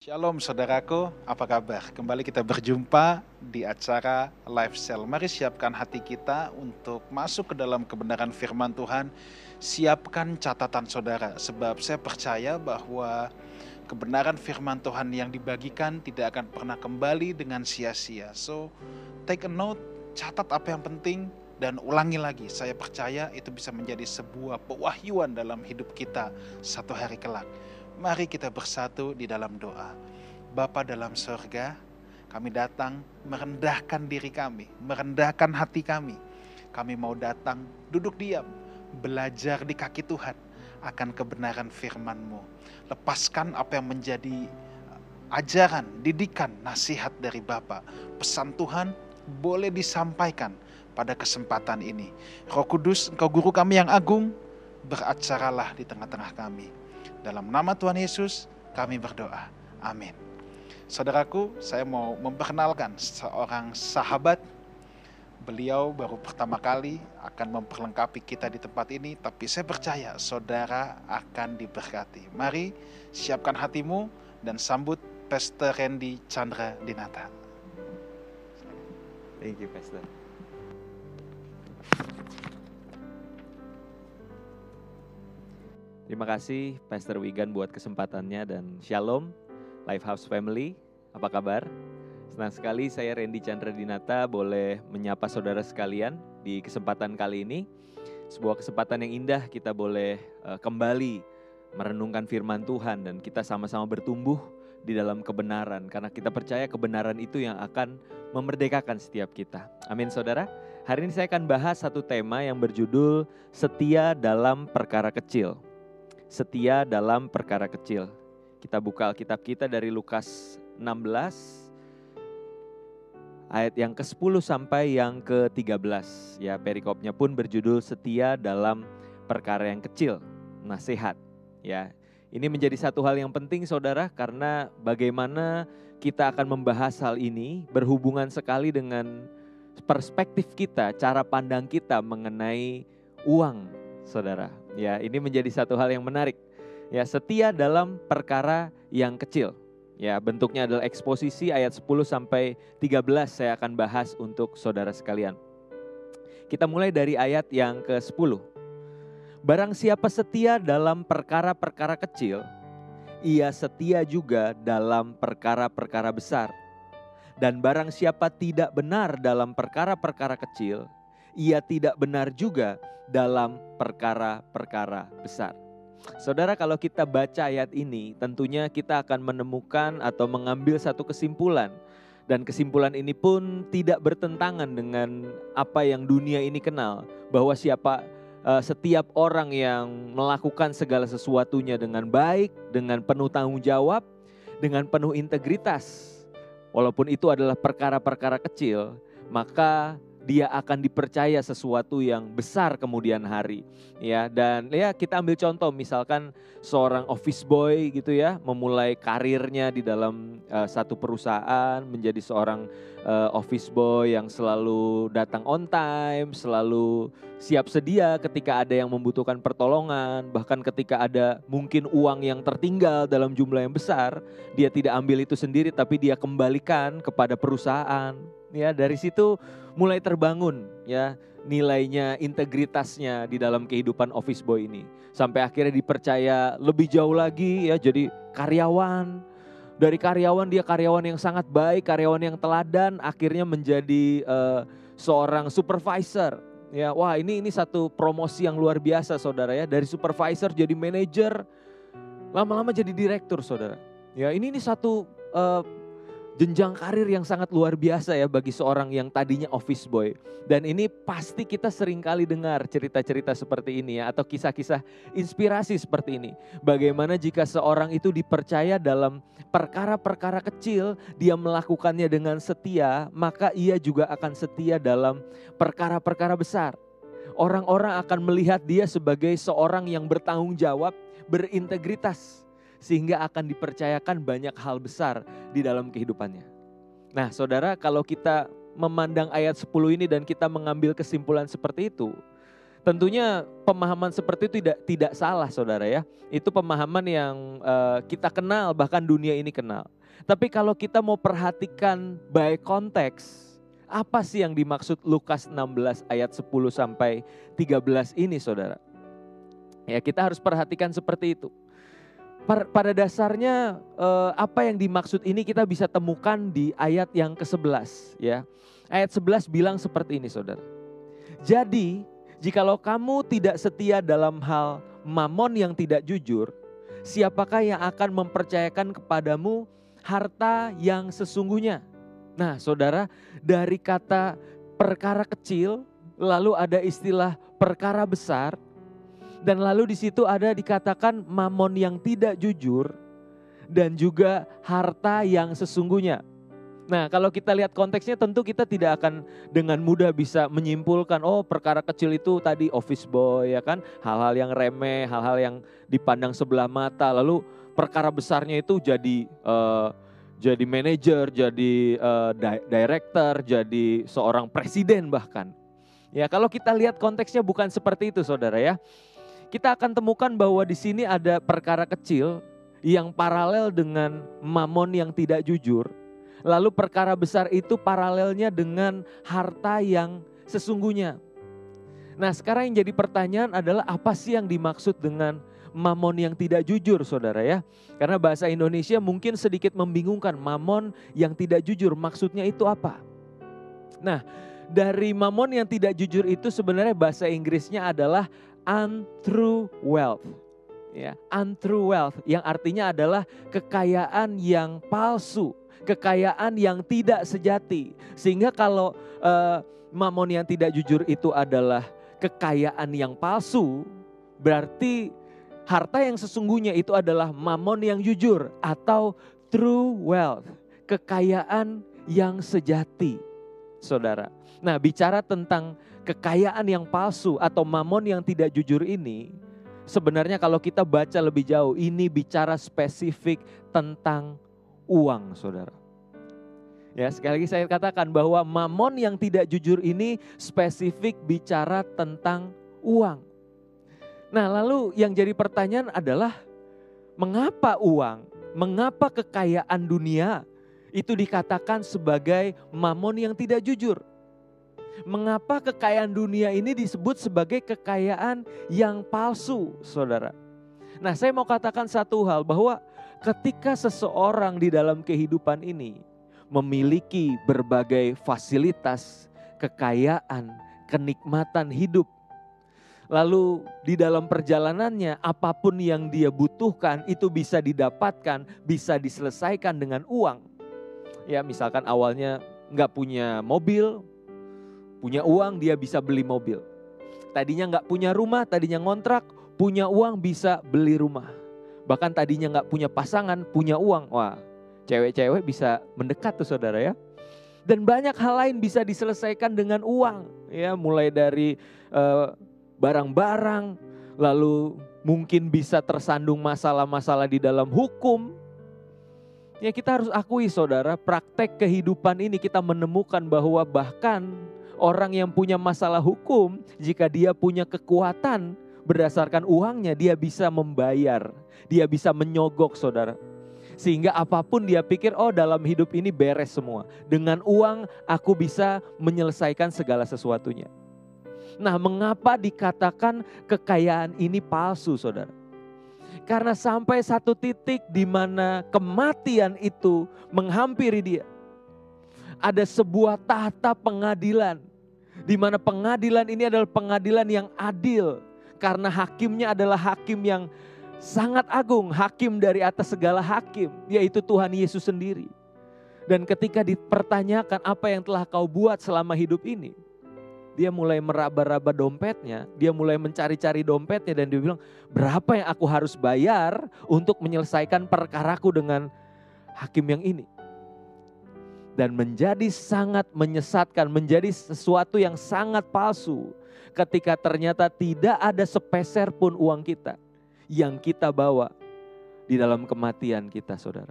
Shalom saudaraku, apa kabar? Kembali kita berjumpa di acara Live Cell. Mari siapkan hati kita untuk masuk ke dalam kebenaran firman Tuhan. Siapkan catatan saudara, sebab saya percaya bahwa kebenaran firman Tuhan yang dibagikan tidak akan pernah kembali dengan sia-sia. So, take a note, catat apa yang penting dan ulangi lagi. Saya percaya itu bisa menjadi sebuah pewahyuan dalam hidup kita satu hari kelak. Mari kita bersatu di dalam doa. Bapa dalam surga, kami datang merendahkan diri kami, merendahkan hati kami. Kami mau datang duduk diam, belajar di kaki Tuhan akan kebenaran firman-Mu. Lepaskan apa yang menjadi ajaran, didikan, nasihat dari Bapa. Pesan Tuhan boleh disampaikan pada kesempatan ini. Roh Kudus, Engkau Guru kami yang agung, beracaralah di tengah-tengah kami. Dalam nama Tuhan Yesus kami berdoa. Amin. Saudaraku, saya mau memperkenalkan seorang sahabat. Beliau baru pertama kali akan memperlengkapi kita di tempat ini, tapi saya percaya saudara akan diberkati. Mari siapkan hatimu dan sambut Pastor Randy Chandra Dinata. Thank you, Pastor. Terima kasih Pastor Wigan buat kesempatannya, dan Shalom Lifehouse Family, apa kabar? Senang sekali saya Randy Chandra Dinata boleh menyapa saudara sekalian di kesempatan kali ini. Sebuah kesempatan yang indah, kita boleh kembali merenungkan firman Tuhan dan kita sama-sama bertumbuh di dalam kebenaran. Karena kita percaya kebenaran itu yang akan memerdekakan setiap kita. Amin saudara. Hari ini saya akan bahas satu tema yang berjudul Setia dalam Perkara Kecil. Setia dalam perkara kecil. Kita buka Alkitab kita dari Lukas 16 ayat yang ke-10 sampai yang ke-13. Ya, perikopnya pun berjudul Setia dalam Perkara yang Kecil, Nasihat. Ya, ini menjadi satu hal yang penting saudara, karena bagaimana kita akan membahas hal ini berhubungan sekali dengan perspektif kita, cara pandang kita mengenai uang. Saudara, ya ini menjadi satu hal yang menarik. Ya, setia dalam perkara yang kecil. Ya, bentuknya adalah eksposisi ayat 10 sampai 13 saya akan bahas untuk saudara sekalian. Kita mulai dari ayat yang ke-10. Barang siapa setia dalam perkara-perkara kecil, ia setia juga dalam perkara-perkara besar. Dan barang siapa tidak benar dalam perkara-perkara kecil, ia tidak benar juga dalam perkara-perkara besar. Saudara, kalau kita baca ayat ini, tentunya kita akan menemukan atau mengambil satu kesimpulan. Dan kesimpulan ini pun tidak bertentangan dengan apa yang dunia ini kenal. Bahwa setiap orang yang melakukan segala sesuatunya dengan baik, dengan penuh tanggung jawab, dengan penuh integritas, walaupun itu adalah perkara-perkara kecil, maka dia akan dipercaya sesuatu yang besar kemudian hari. Ya, dan ya kita ambil contoh misalkan seorang office boy gitu ya, memulai karirnya di dalam satu perusahaan, menjadi seorang office boy yang selalu datang on time, selalu siap sedia ketika ada yang membutuhkan pertolongan, bahkan ketika ada mungkin uang yang tertinggal dalam jumlah yang besar, dia tidak ambil itu sendiri tapi dia kembalikan kepada perusahaan. Ya, dari situ mulai terbangun ya nilainya, integritasnya di dalam kehidupan office boy ini. Sampai akhirnya dipercaya lebih jauh lagi ya, jadi karyawan. Dari karyawan, dia karyawan yang sangat baik, karyawan yang teladan, akhirnya menjadi seorang supervisor. Ya, wah ini satu promosi yang luar biasa saudara ya. Dari supervisor jadi manajer, lama-lama jadi direktur saudara. Ya, ini satu jenjang karir yang sangat luar biasa ya bagi seorang yang tadinya office boy. Dan ini pasti kita sering kali dengar cerita-cerita seperti ini ya, atau kisah-kisah inspirasi seperti ini. Bagaimana jika seorang itu dipercaya dalam perkara-perkara kecil, dia melakukannya dengan setia, maka ia juga akan setia dalam perkara-perkara besar. Orang-orang akan melihat dia sebagai seorang yang bertanggung jawab, berintegritas, sehingga akan dipercayakan banyak hal besar di dalam kehidupannya. Nah saudara, kalau kita memandang ayat 10 ini dan kita mengambil kesimpulan seperti itu, Tentunya pemahaman seperti itu tidak salah, saudara ya. Itu pemahaman yang kita kenal, bahkan dunia ini kenal. Tapi kalau kita mau perhatikan by konteks, apa sih yang dimaksud Lukas 16 ayat 10 sampai 13 ini, saudara? Ya, kita harus perhatikan seperti itu. Pada dasarnya apa yang dimaksud ini kita bisa temukan di ayat yang ke-11 ya. Ayat 11 bilang seperti ini, saudara. Jadi, jikalau kamu tidak setia dalam hal mamon yang tidak jujur, siapakah yang akan mempercayakan kepadamu harta yang sesungguhnya? Nah, saudara, dari kata perkara kecil lalu ada istilah perkara besar, dan lalu di situ ada dikatakan mamon yang tidak jujur dan juga harta yang sesungguhnya. Nah, kalau kita lihat konteksnya tentu kita tidak akan dengan mudah bisa menyimpulkan, oh perkara kecil itu tadi office boy ya kan, hal-hal yang remeh, hal-hal yang dipandang sebelah mata, lalu perkara besarnya itu jadi manajer, jadi director, jadi seorang presiden bahkan. Ya, kalau kita lihat konteksnya bukan seperti itu, saudara ya. Kita akan temukan bahwa di sini ada perkara kecil yang paralel dengan mamon yang tidak jujur. Lalu perkara besar itu paralelnya dengan harta yang sesungguhnya. Nah, sekarang yang jadi pertanyaan adalah apa sih yang dimaksud dengan mamon yang tidak jujur, saudara ya. Karena bahasa Indonesia mungkin sedikit membingungkan, mamon yang tidak jujur maksudnya itu apa? Nah, dari mamon yang tidak jujur itu sebenarnya bahasa Inggrisnya adalah untrue wealth. Ya, untrue wealth yang artinya adalah kekayaan yang palsu. Kekayaan yang tidak sejati. Sehingga kalau mamon yang tidak jujur itu adalah kekayaan yang palsu, berarti harta yang sesungguhnya itu adalah mamon yang jujur atau true wealth, kekayaan yang sejati, saudara. Nah, bicara tentang kekayaan yang palsu atau mamon yang tidak jujur ini, sebenarnya kalau kita baca lebih jauh, ini bicara spesifik tentang uang, saudara. Ya, sekali lagi saya katakan bahwa mamon yang tidak jujur ini spesifik bicara tentang uang. Nah, lalu yang jadi pertanyaan adalah mengapa uang, mengapa kekayaan dunia itu dikatakan sebagai mamon yang tidak jujur? Mengapa kekayaan dunia ini disebut sebagai kekayaan yang palsu, saudara? Nah, saya mau katakan satu hal, bahwa ketika seseorang di dalam kehidupan ini memiliki berbagai fasilitas, kekayaan, kenikmatan hidup, lalu di dalam perjalanannya apapun yang dia butuhkan itu bisa didapatkan, bisa diselesaikan dengan uang. Ya, misalkan awalnya nggak punya mobil, punya uang dia bisa beli mobil. Tadinya nggak punya rumah, tadinya ngontrak, punya uang bisa beli rumah. Bahkan tadinya nggak punya pasangan, punya uang. Wah, cewek-cewek bisa mendekat tuh, saudara ya. Dan banyak hal lain bisa diselesaikan dengan uang. Ya, mulai dari barang-barang, lalu mungkin bisa tersandung masalah-masalah di dalam hukum. Ya, kita harus akui, saudara, praktek kehidupan ini kita menemukan bahwa bahkan orang yang punya masalah hukum, jika dia punya kekuatan berdasarkan uangnya, dia bisa membayar, dia bisa menyogok, saudara. Sehingga apapun dia pikir, oh dalam hidup ini beres semua. Dengan uang aku bisa menyelesaikan segala sesuatunya. Nah, mengapa dikatakan kekayaan ini palsu, saudara? Karena sampai satu titik di mana kematian itu menghampiri dia. Ada sebuah tahta pengadilan, di mana pengadilan ini adalah pengadilan yang adil. Karena hakimnya adalah hakim yang sangat agung, hakim dari atas segala hakim, yaitu Tuhan Yesus sendiri. Dan ketika dipertanyakan apa yang telah kau buat selama hidup ini, dia mulai meraba-raba dompetnya, dia mulai mencari-cari dompetnya dan dia bilang, berapa yang aku harus bayar untuk menyelesaikan perkaraku dengan hakim yang ini. Dan menjadi sangat menyesatkan, menjadi sesuatu yang sangat palsu. Ketika ternyata tidak ada sepeser pun uang kita yang kita bawa di dalam kematian kita, saudara.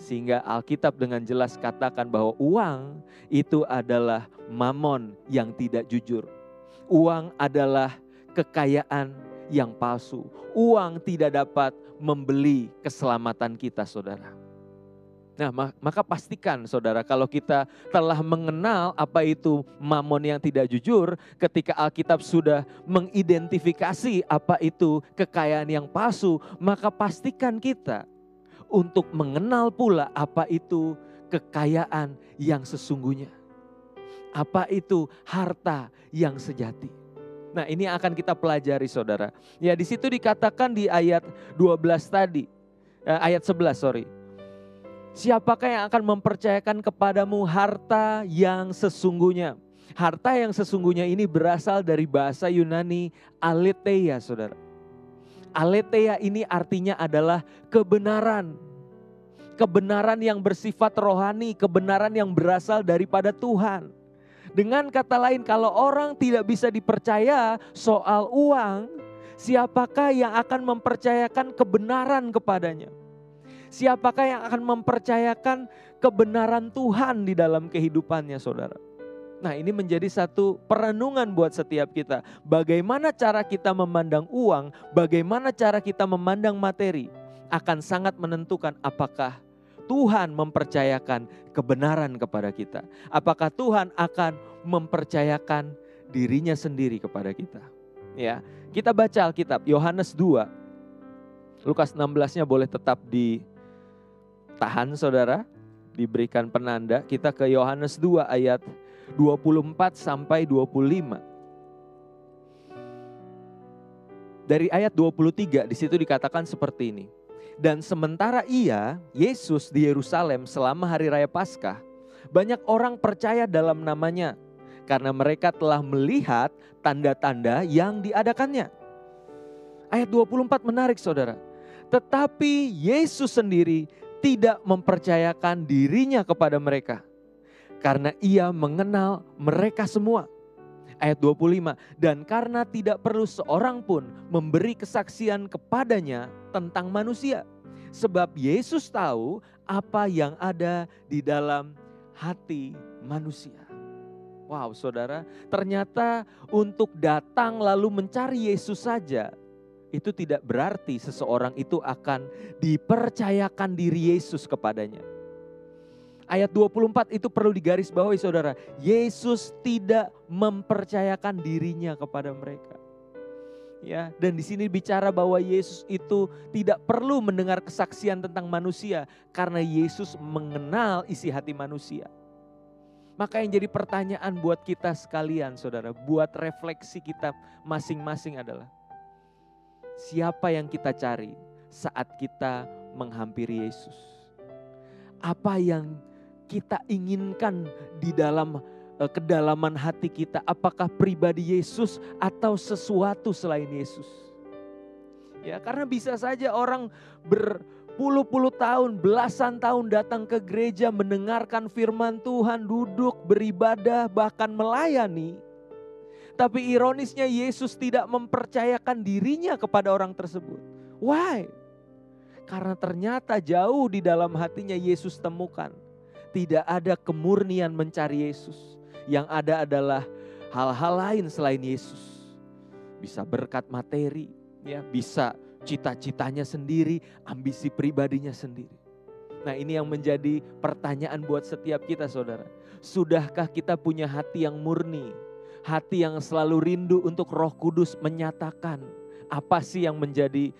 Sehingga Alkitab dengan jelas katakan bahwa uang itu adalah mamon yang tidak jujur. Uang adalah kekayaan yang palsu. Uang tidak dapat membeli keselamatan kita, saudara. Nah, maka pastikan saudara, kalau kita telah mengenal apa itu Mammon yang tidak jujur, ketika Alkitab sudah mengidentifikasi apa itu kekayaan yang palsu, maka pastikan kita untuk mengenal pula apa itu kekayaan yang sesungguhnya. Apa itu harta yang sejati. Nah, ini akan kita pelajari saudara. Ya, di situ dikatakan di ayat 12 tadi, ayat 11 sorry. Siapakah yang akan mempercayakan kepadamu harta yang sesungguhnya? Harta yang sesungguhnya ini berasal dari bahasa Yunani aletheia, saudara. Aletheia ini artinya adalah kebenaran. Kebenaran yang bersifat rohani, kebenaran yang berasal daripada Tuhan. Dengan kata lain, kalau orang tidak bisa dipercaya soal uang, siapakah yang akan mempercayakan kebenaran kepadanya? Siapakah yang akan mempercayakan kebenaran Tuhan di dalam kehidupannya, saudara? Nah, ini menjadi satu perenungan buat setiap kita. Bagaimana cara kita memandang uang, bagaimana cara kita memandang materi, akan sangat menentukan apakah Tuhan mempercayakan kebenaran kepada kita. Apakah Tuhan akan mempercayakan dirinya sendiri kepada kita. Ya, kita baca Alkitab, Yohanes 2, Lukas 16-nya boleh tetap di... tahan saudara, diberikan penanda. Kita ke Yohanes 2 ayat 24 sampai 25. Dari ayat 23 di situ dikatakan seperti ini. Dan sementara ia, Yesus di Yerusalem selama hari raya Paskah, banyak orang percaya dalam namanya karena mereka telah melihat tanda-tanda yang diadakannya. Ayat 24 menarik saudara. Tetapi Yesus sendiri tidak mempercayakan dirinya kepada mereka karena ia mengenal mereka semua. Ayat 25, dan karena tidak perlu seorang pun memberi kesaksian kepadanya tentang manusia, sebab Yesus tahu apa yang ada di dalam hati manusia. Wow saudara, ternyata untuk datang lalu mencari Yesus saja, itu tidak berarti seseorang itu akan dipercayakan diri Yesus kepadanya. Ayat 24 itu perlu digarisbawahi saudara. Yesus tidak mempercayakan dirinya kepada mereka. Ya, dan di sini bicara bahwa Yesus itu tidak perlu mendengar kesaksian tentang manusia karena Yesus mengenal isi hati manusia. Maka yang jadi pertanyaan buat kita sekalian saudara, buat refleksi kita masing-masing adalah, siapa yang kita cari saat kita menghampiri Yesus? Apa yang kita inginkan di dalam kedalaman hati kita? Apakah pribadi Yesus atau sesuatu selain Yesus? Ya, karena bisa saja orang berpuluh-puluh tahun, belasan tahun datang ke gereja, mendengarkan firman Tuhan, duduk, beribadah, bahkan melayani. Tapi ironisnya Yesus tidak mempercayakan dirinya kepada orang tersebut. Why? Karena ternyata jauh di dalam hatinya Yesus temukan. Tidak ada kemurnian mencari Yesus. Yang ada adalah hal-hal lain selain Yesus. Bisa berkat materi, ya, bisa cita-citanya sendiri, ambisi pribadinya sendiri. Nah, ini yang menjadi pertanyaan buat setiap kita saudara. Sudahkah kita punya hati yang murni? Hati yang selalu rindu untuk Roh Kudus menyatakan apa sih yang menjadi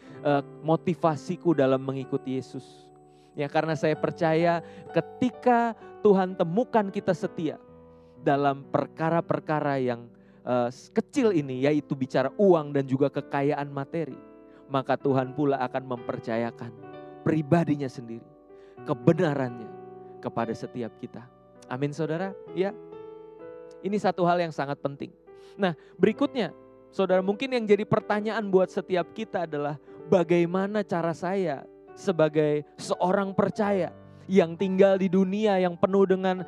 motivasiku dalam mengikuti Yesus. Ya, karena saya percaya ketika Tuhan temukan kita setia dalam perkara-perkara yang kecil ini, yaitu bicara uang dan juga kekayaan materi, maka Tuhan pula akan mempercayakan pribadinya sendiri, kebenarannya kepada setiap kita. Amin saudara, ya. Ini satu hal yang sangat penting. Nah, berikutnya saudara, mungkin yang jadi pertanyaan buat setiap kita adalah, bagaimana cara saya sebagai seorang percaya yang tinggal di dunia yang penuh dengan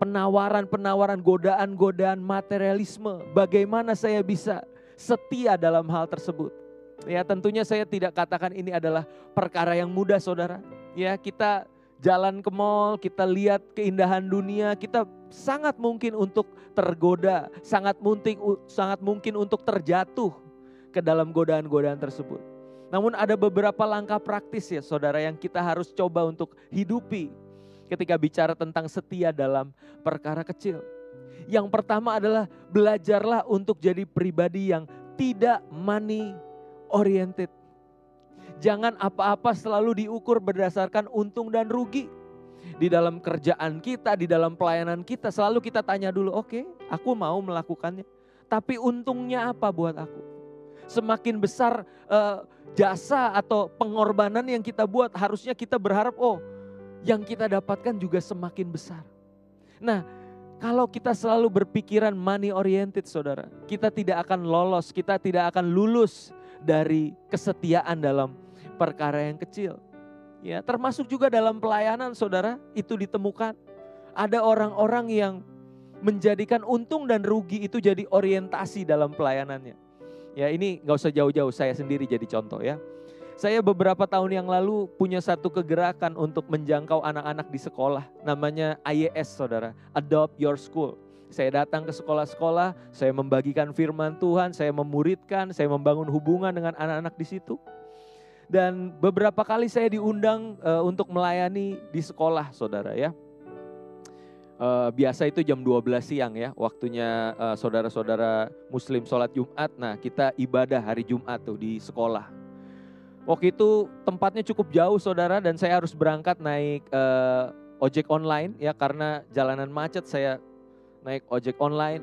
penawaran-penawaran, godaan-godaan materialisme, bagaimana saya bisa setia dalam hal tersebut? Ya, tentunya saya tidak katakan ini adalah perkara yang mudah saudara. Ya, kita jalan ke mall, kita lihat keindahan dunia, kita sangat mungkin untuk tergoda, sangat mungkin untuk terjatuh ke dalam godaan-godaan tersebut. Namun ada beberapa langkah praktis ya saudara yang kita harus coba untuk hidupi ketika bicara tentang setia dalam perkara kecil. Yang pertama adalah belajarlah untuk jadi pribadi yang tidak money oriented. Jangan apa-apa selalu diukur berdasarkan untung dan rugi. Di dalam kerjaan kita, di dalam pelayanan kita selalu kita tanya dulu, oke, aku mau melakukannya. Tapi untungnya apa buat aku? Semakin besar jasa atau pengorbanan yang kita buat, harusnya kita berharap, oh, yang kita dapatkan juga semakin besar. Nah, kalau kita selalu berpikiran money oriented, saudara, kita tidak akan lolos, kita tidak akan lulus dari kesetiaan dalam perkara yang kecil. Ya, termasuk juga dalam pelayanan, saudara, itu ditemukan. Ada orang-orang yang menjadikan untung dan rugi itu jadi orientasi dalam pelayanannya. Ya, ini gak usah jauh-jauh, saya sendiri jadi contoh ya. Saya beberapa tahun yang lalu punya satu kegerakan untuk menjangkau anak-anak di sekolah. Namanya AYS, saudara, Adopt Your School. Saya datang ke sekolah-sekolah, saya membagikan firman Tuhan, saya memuridkan, saya membangun hubungan dengan anak-anak di situ. Dan beberapa kali saya diundang untuk melayani di sekolah, saudara ya. Biasa itu jam 12 siang ya, waktunya saudara-saudara muslim sholat Jumat. Nah, kita ibadah hari Jumat tuh di sekolah. Waktu itu tempatnya cukup jauh, saudara, dan saya harus berangkat naik ojek online ya, karena jalanan macet saya naik ojek online.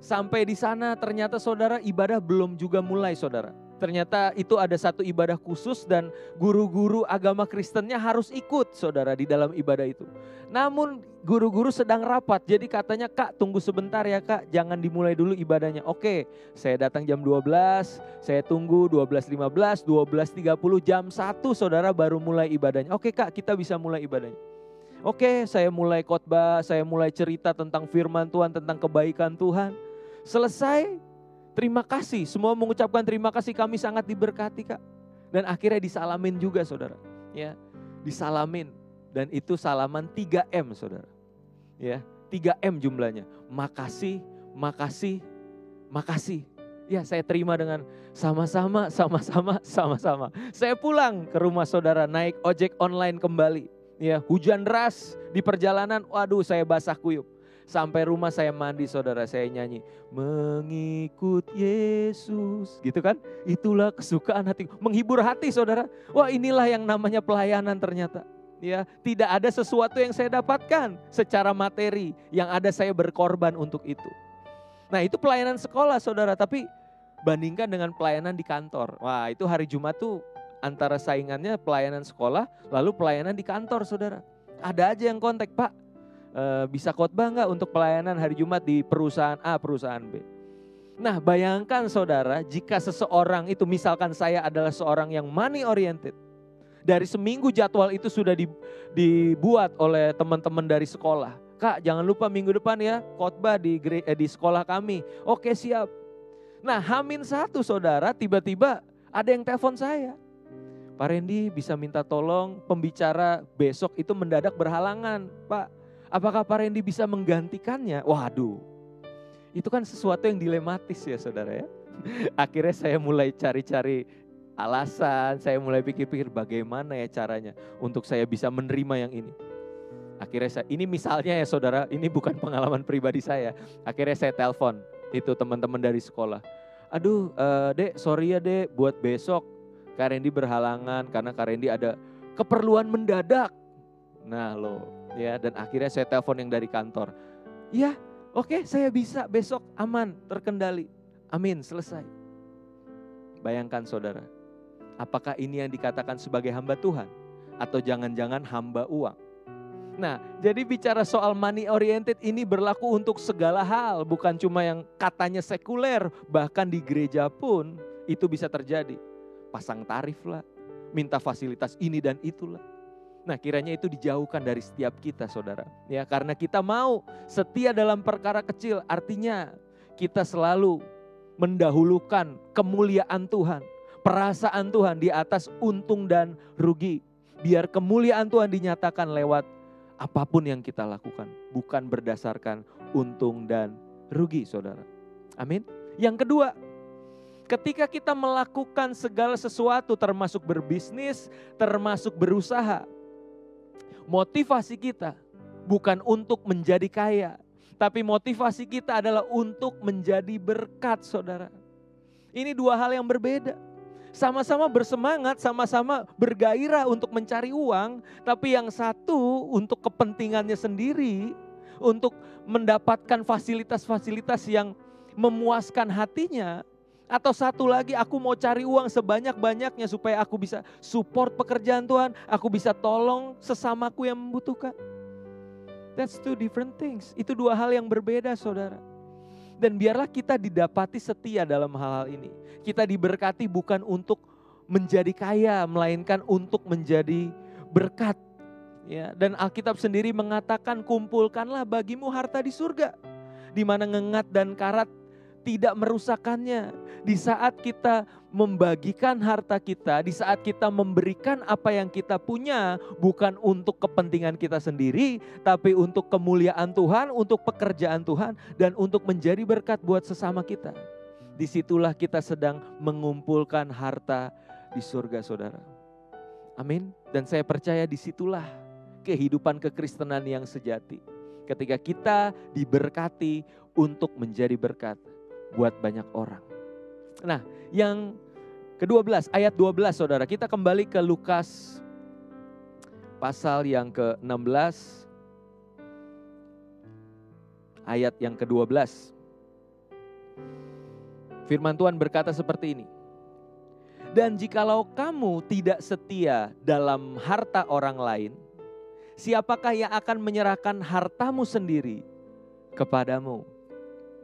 Sampai di sana ternyata saudara ibadah belum juga mulai, saudara. Ternyata itu ada satu ibadah khusus dan guru-guru agama Kristennya harus ikut, saudara, di dalam ibadah itu. Namun guru-guru sedang rapat, jadi katanya, kak tunggu sebentar ya kak, jangan dimulai dulu ibadahnya. Oke, saya datang jam 12, saya tunggu 12.15, 12.30, jam 1 saudara baru mulai ibadahnya. Oke kak, kita bisa mulai ibadahnya. Oke, saya mulai khotbah, saya mulai cerita tentang firman Tuhan, tentang kebaikan Tuhan. Selesai, terima kasih. Semua mengucapkan terima kasih, kami sangat diberkati kak. Dan akhirnya disalamin juga saudara. Ya, disalamin. Dan itu salaman 3M saudara. Ya, 3M jumlahnya. Makasih, makasih, makasih. Ya, saya terima dengan sama-sama, sama-sama, sama-sama. Saya pulang ke rumah saudara, naik ojek online kembali. Ya, hujan deras di perjalanan, waduh saya basah kuyup. Sampai rumah saya mandi saudara, saya nyanyi. Mengikut Yesus, gitu kan? Itulah kesukaan hati, menghibur hati saudara. Wah, inilah yang namanya pelayanan ternyata. Ya, tidak ada sesuatu yang saya dapatkan secara materi, yang ada saya berkorban untuk itu. Nah, itu pelayanan sekolah saudara, tapi bandingkan dengan pelayanan di kantor. Wah, itu hari Jumat tuh antara saingannya pelayanan sekolah, lalu pelayanan di kantor saudara. Ada aja yang kontak, pak, bisa khotbah nggak untuk pelayanan hari Jumat di perusahaan A, perusahaan B. Nah, bayangkan saudara, jika seseorang itu, misalkan saya adalah seorang yang money oriented. Dari seminggu jadwal itu sudah dibuat oleh teman-teman dari sekolah. Kak, jangan lupa minggu depan ya khotbah di sekolah kami. Oke, siap. Nah, H-1 saudara, tiba-tiba ada yang telepon saya. Pak Randy, bisa minta tolong pembicara besok itu mendadak berhalangan, pak. Apakah Pak Randy bisa menggantikannya? Waduh, itu kan sesuatu yang dilematis ya saudara ya. Akhirnya saya mulai cari-cari alasan, saya mulai pikir-pikir bagaimana ya caranya untuk saya bisa menerima yang ini. Akhirnya saya, ini misalnya ya saudara, ini bukan pengalaman pribadi saya. Akhirnya saya telepon itu teman-teman dari sekolah. Aduh, dek, sorry ya dek, buat besok Kak Randy berhalangan karena Kak Randy ada keperluan mendadak. Nah loh ya, dan akhirnya saya telepon yang dari kantor. Ya, oke, saya bisa besok, aman, terkendali. Amin, selesai. Bayangkan saudara, apakah ini yang dikatakan sebagai hamba Tuhan atau jangan-jangan hamba uang? Nah, jadi bicara soal money oriented ini berlaku untuk segala hal, bukan cuma yang katanya sekuler, bahkan di gereja pun itu bisa terjadi. Pasang tarif lah, minta fasilitas ini dan itulah. Nah, kiranya itu dijauhkan dari setiap kita saudara. Ya, karena kita mau setia dalam perkara kecil, artinya kita selalu mendahulukan kemuliaan Tuhan, perasaan Tuhan di atas untung dan rugi. Biar kemuliaan Tuhan dinyatakan lewat apapun yang kita lakukan. Bukan berdasarkan untung dan rugi, saudara. Amin. Yang kedua, ketika kita melakukan segala sesuatu termasuk berbisnis, termasuk berusaha, motivasi kita bukan untuk menjadi kaya, tapi motivasi kita adalah untuk menjadi berkat, saudara. Ini dua hal yang berbeda. Sama-sama bersemangat, sama-sama bergairah untuk mencari uang, tapi yang satu untuk kepentingannya sendiri, untuk mendapatkan fasilitas-fasilitas yang memuaskan hatinya. Atau satu lagi, aku mau cari uang sebanyak-banyaknya supaya aku bisa support pekerjaan Tuhan, aku bisa tolong sesamaku yang membutuhkan. That's two different things. Itu dua hal yang berbeda, saudara. Dan biarlah kita didapati setia dalam hal-hal ini. Kita diberkati bukan untuk menjadi kaya, melainkan untuk menjadi berkat. Ya, dan Alkitab sendiri mengatakan, kumpulkanlah bagimu harta di surga, di mana ngengat dan karat tidak merusakannya. Di saat kita membagikan harta kita, di saat kita memberikan apa yang kita punya, bukan untuk kepentingan kita sendiri, tapi untuk kemuliaan Tuhan, untuk pekerjaan Tuhan, dan untuk menjadi berkat buat sesama kita. Disitulah kita sedang mengumpulkan harta di surga, saudara. Amin. Dan saya percaya disitulah kehidupan kekristenan yang sejati. Ketika kita diberkati untuk menjadi berkat buat banyak orang. Nah, yang ke-12, ayat 12, saudara. Kita kembali ke Lukas pasal yang ke-16 ayat yang ke-12. Firman Tuhan berkata seperti ini. Dan jikalau kamu tidak setia dalam harta orang lain, siapakah yang akan menyerahkan hartamu sendiri kepadamu?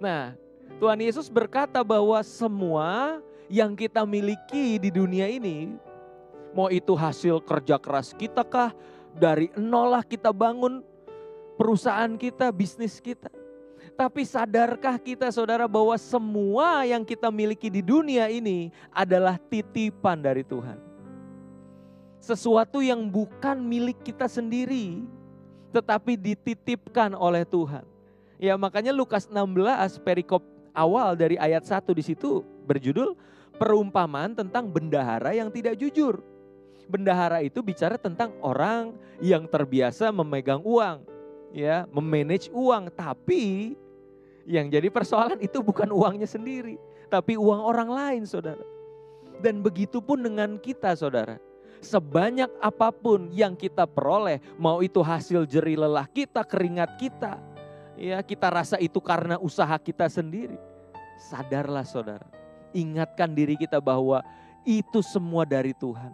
Nah, Tuhan Yesus berkata bahwa semua yang kita miliki di dunia ini, mau itu hasil kerja keras kita kah, dari nol lah kita bangun perusahaan kita, bisnis kita. Tapi sadarkah kita, saudara, bahwa semua yang kita miliki di dunia ini adalah titipan dari Tuhan. Sesuatu yang bukan milik kita sendiri, tetapi dititipkan oleh Tuhan. Ya, makanya Lukas 16 perikop awal dari ayat 1 di situ berjudul perumpamaan tentang bendahara yang tidak jujur. Bendahara itu bicara tentang orang yang terbiasa memegang uang, ya, memanage uang, tapi yang jadi persoalan itu bukan uangnya sendiri, tapi uang orang lain, saudara. Dan begitu pun dengan kita, saudara. Sebanyak apapun yang kita peroleh, mau itu hasil jerih lelah kita, keringat kita, ya, kita rasa itu karena usaha kita sendiri. Sadarlah, saudara. Ingatkan diri kita bahwa itu semua dari Tuhan.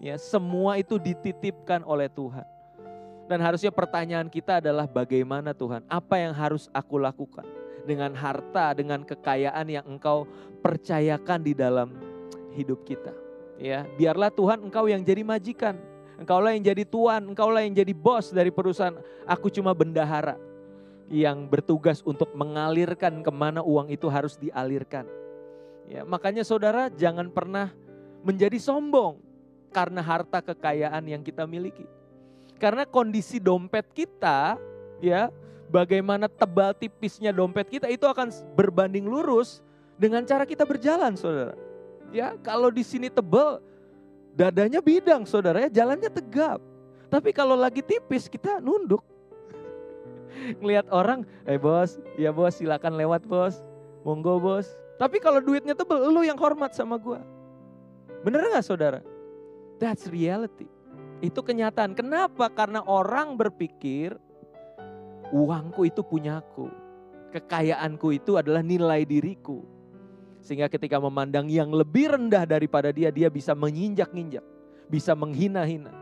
Ya, semua itu dititipkan oleh Tuhan. Dan harusnya pertanyaan kita adalah, bagaimana Tuhan? Apa yang harus aku lakukan dengan harta, dengan kekayaan yang Engkau percayakan di dalam hidup kita? Ya, biarlah Tuhan Engkau yang jadi majikan. Engkaulah yang jadi tuan, Engkaulah yang jadi bos dari perusahaan. Aku cuma bendahara yang bertugas untuk mengalirkan kemana uang itu harus dialirkan. Ya, makanya saudara jangan pernah menjadi sombong karena harta kekayaan yang kita miliki. Karena kondisi dompet kita, ya, bagaimana tebal tipisnya dompet kita itu akan berbanding lurus dengan cara kita berjalan, saudara. Ya, kalau di sini tebal, dadanya bidang, saudara, ya, jalannya tegap. Tapi kalau lagi tipis kita nunduk. Ngelihat orang, bos, ya bos, silakan lewat bos, monggo bos. Tapi kalau duitnya tebel, lu yang hormat sama gua. Bener gak, saudara? That's reality. Itu kenyataan. Kenapa? Karena orang berpikir uangku itu punyaku, kekayaanku itu adalah nilai diriku. Sehingga ketika memandang yang lebih rendah daripada dia, dia bisa menginjak-injak, bisa menghina-hina.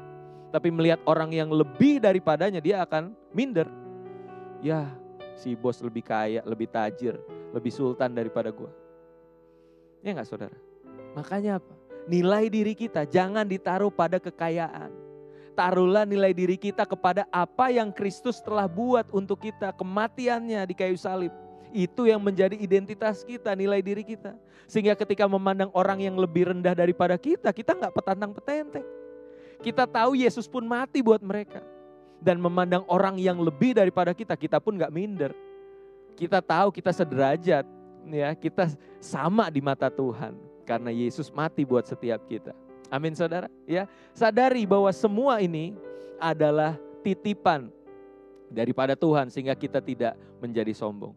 Tapi melihat orang yang lebih daripadanya, dia akan minder. Ya, si bos lebih kaya, lebih tajir, lebih sultan daripada gue. Ya gak, saudara? Makanya apa? Nilai diri kita jangan ditaruh pada kekayaan. Taruhlah nilai diri kita kepada apa yang Kristus telah buat untuk kita. Kematiannya di kayu salib. Itu yang menjadi identitas kita, nilai diri kita. Sehingga ketika memandang orang yang lebih rendah daripada kita gak petantang-petenteng. Kita tahu Yesus pun mati buat mereka. Dan memandang orang yang lebih daripada kita, kita pun gak minder. Kita tahu kita sederajat, ya, kita sama di mata Tuhan. Karena Yesus mati buat setiap kita. Amin saudara. Ya, sadari bahwa semua ini adalah titipan daripada Tuhan sehingga kita tidak menjadi sombong.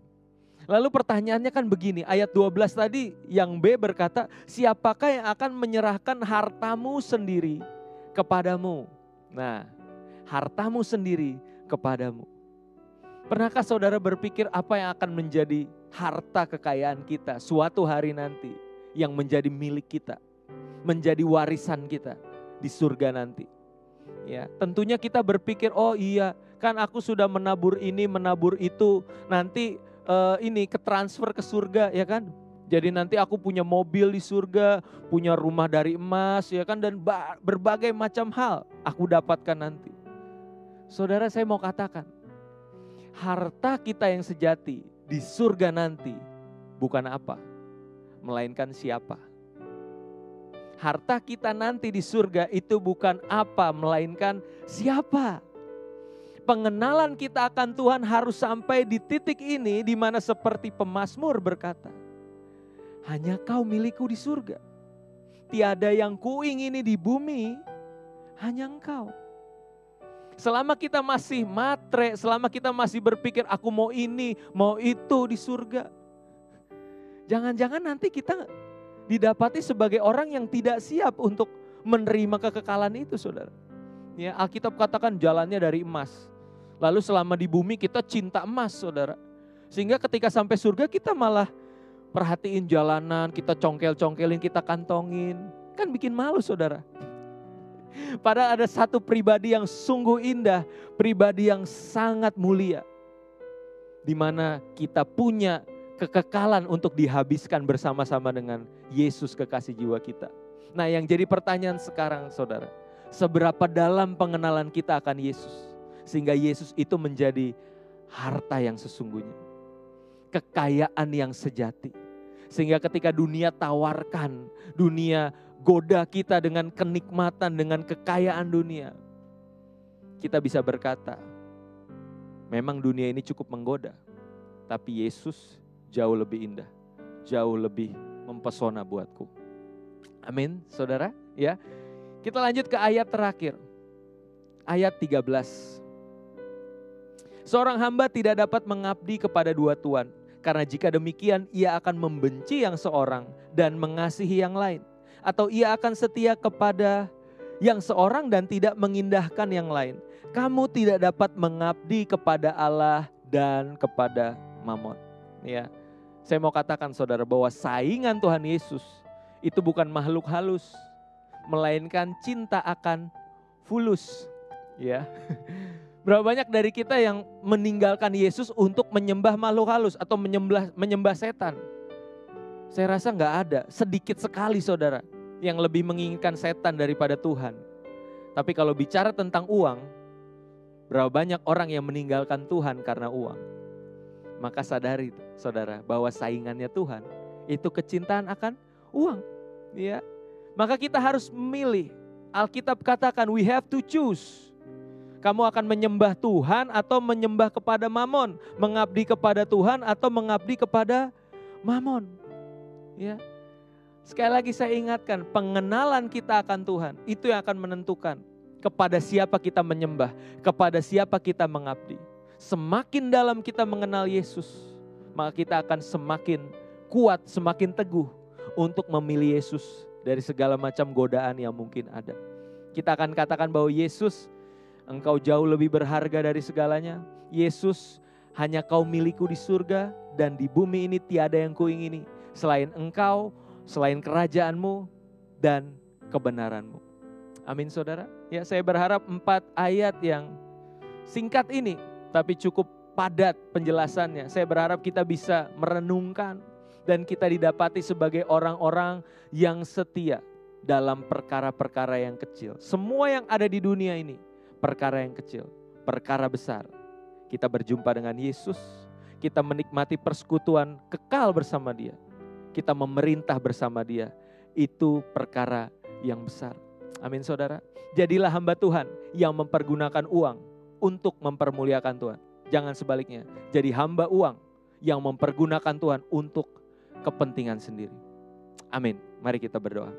Lalu pertanyaannya kan begini, ayat 12 tadi yang B berkata, siapakah yang akan menyerahkan hartamu sendiri kepadamu? Nah, hartamu sendiri kepadamu. Pernahkah saudara berpikir apa yang akan menjadi harta kekayaan kita suatu hari nanti yang menjadi milik kita, menjadi warisan kita di surga nanti? Ya, tentunya kita berpikir, oh iya, kan aku sudah menabur ini, menabur itu, nanti ini ke transfer ke surga, ya kan? Jadi nanti aku punya mobil di surga, punya rumah dari emas, ya kan? Dan berbagai macam hal aku dapatkan nanti. Saudara, saya mau katakan, harta kita yang sejati di surga nanti bukan apa, melainkan siapa. Harta kita nanti di surga itu bukan apa, melainkan siapa. Pengenalan kita akan Tuhan harus sampai di titik ini, di mana seperti pemazmur berkata, hanya kau milikku di surga, tiada yang kuingini di bumi, hanya engkau. Selama kita masih matre, selama kita masih berpikir aku mau ini, mau itu di surga. Jangan-jangan nanti kita didapati sebagai orang yang tidak siap untuk menerima kekekalan itu saudara. Ya, Alkitab katakan jalannya dari emas. Lalu selama di bumi kita cinta emas saudara. Sehingga ketika sampai surga kita malah perhatiin jalanan, kita congkel-congkelin, kita kantongin. Kan bikin malu saudara. Padahal ada satu pribadi yang sungguh indah, pribadi yang sangat mulia, di mana kita punya kekekalan untuk dihabiskan bersama-sama dengan Yesus kekasih jiwa kita. Nah, yang jadi pertanyaan sekarang saudara, seberapa dalam pengenalan kita akan Yesus sehingga Yesus itu menjadi harta yang sesungguhnya, kekayaan yang sejati, sehingga ketika dunia tawarkan, dunia goda kita dengan kenikmatan, dengan kekayaan dunia, kita bisa berkata, memang dunia ini cukup menggoda, tapi Yesus jauh lebih indah, jauh lebih mempesona buatku. Amin, saudara. Ya, kita lanjut ke ayat terakhir, ayat 13. Seorang hamba tidak dapat mengabdi kepada dua tuan, karena jika demikian ia akan membenci yang seorang dan mengasihi yang lain. Atau ia akan setia kepada yang seorang dan tidak mengindahkan yang lain. Kamu tidak dapat mengabdi kepada Allah dan kepada Mammon. Ya, saya mau katakan saudara bahwa saingan Tuhan Yesus itu bukan makhluk halus, melainkan cinta akan fulus. Ya, berapa banyak dari kita yang meninggalkan Yesus untuk menyembah makhluk halus atau menyembah setan? Saya rasa gak ada, sedikit sekali saudara yang lebih menginginkan setan daripada Tuhan. Tapi kalau bicara tentang uang, berapa banyak orang yang meninggalkan Tuhan karena uang. Maka sadari saudara bahwa saingannya Tuhan itu kecintaan akan uang. Ya. Maka kita harus memilih, Alkitab katakan we have to choose. Kamu akan menyembah Tuhan atau menyembah kepada Mammon, mengabdi kepada Tuhan atau mengabdi kepada Mammon. Ya. Sekali lagi saya ingatkan, pengenalan kita akan Tuhan itu yang akan menentukan kepada siapa kita menyembah, kepada siapa kita mengabdi. Semakin dalam kita mengenal Yesus, maka kita akan semakin kuat, semakin teguh untuk memilih Yesus dari segala macam godaan yang mungkin ada. Kita akan katakan bahwa Yesus, engkau jauh lebih berharga dari segalanya. Yesus, hanya kau milikku di surga dan di bumi ini tiada yang kuingini selain engkau, selain kerajaanmu dan kebenaranmu. Amin saudara. Ya, saya berharap 4 ayat yang singkat ini tapi cukup padat penjelasannya. Saya berharap kita bisa merenungkan dan kita didapati sebagai orang-orang yang setia dalam perkara-perkara yang kecil. Semua yang ada di dunia ini, perkara yang kecil, perkara besar. Kita berjumpa dengan Yesus, kita menikmati persekutuan kekal bersama Dia. Kita memerintah bersama Dia, itu perkara yang besar. Amin saudara. Jadilah hamba Tuhan yang mempergunakan uang untuk mempermuliakan Tuhan. Jangan sebaliknya. Jadi hamba uang yang mempergunakan Tuhan untuk kepentingan sendiri. Amin. Mari kita berdoa.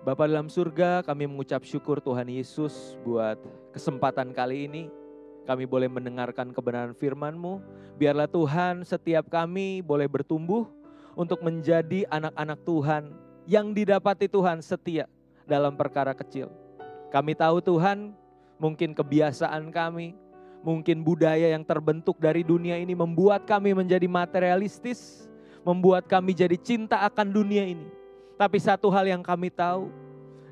Bapa dalam surga, kami mengucap syukur Tuhan Yesus buat kesempatan kali ini. Kami boleh mendengarkan kebenaran firman-Mu. Biarlah Tuhan setiap kami boleh bertumbuh untuk menjadi anak-anak Tuhan yang didapati Tuhan setia dalam perkara kecil. Kami tahu Tuhan, mungkin kebiasaan kami, mungkin budaya yang terbentuk dari dunia ini membuat kami menjadi materialistis, membuat kami jadi cinta akan dunia ini. Tapi satu hal yang kami tahu,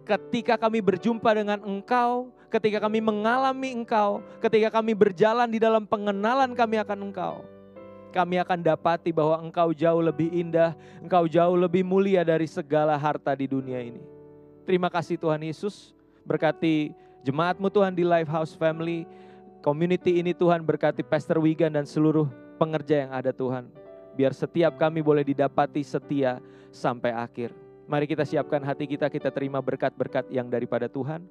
ketika kami berjumpa dengan Engkau, ketika kami mengalami Engkau, ketika kami berjalan di dalam pengenalan kami akan Engkau, kami akan dapati bahwa Engkau jauh lebih indah, Engkau jauh lebih mulia dari segala harta di dunia ini. Terima kasih Tuhan Yesus, berkati jemaat-Mu Tuhan di Lifehouse Family, community ini Tuhan, berkati Pastor Wigan dan seluruh pengerja yang ada Tuhan. Biar setiap kami boleh didapati setia sampai akhir. Mari kita siapkan hati kita, kita terima berkat-berkat yang daripada Tuhan.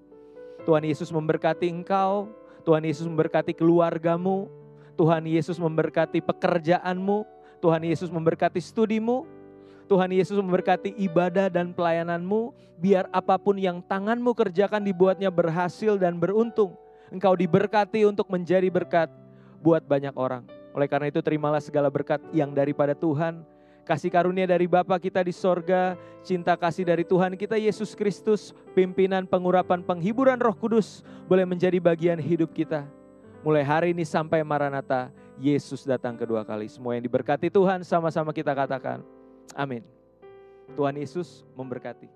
Tuhan Yesus memberkati engkau, Tuhan Yesus memberkati keluargamu, Tuhan Yesus memberkati pekerjaanmu, Tuhan Yesus memberkati studimu, Tuhan Yesus memberkati ibadah dan pelayananmu, biar apapun yang tanganmu kerjakan dibuatnya berhasil dan beruntung. Engkau diberkati untuk menjadi berkat buat banyak orang. Oleh karena itu terimalah segala berkat yang daripada Tuhan. Kasih karunia dari Bapa kita di sorga, cinta kasih dari Tuhan kita Yesus Kristus, pimpinan pengurapan penghiburan Roh Kudus boleh menjadi bagian hidup kita. Mulai hari ini sampai Maranatha, Yesus datang kedua kali. Semua yang diberkati Tuhan sama-sama kita katakan, amin. Tuhan Yesus memberkati.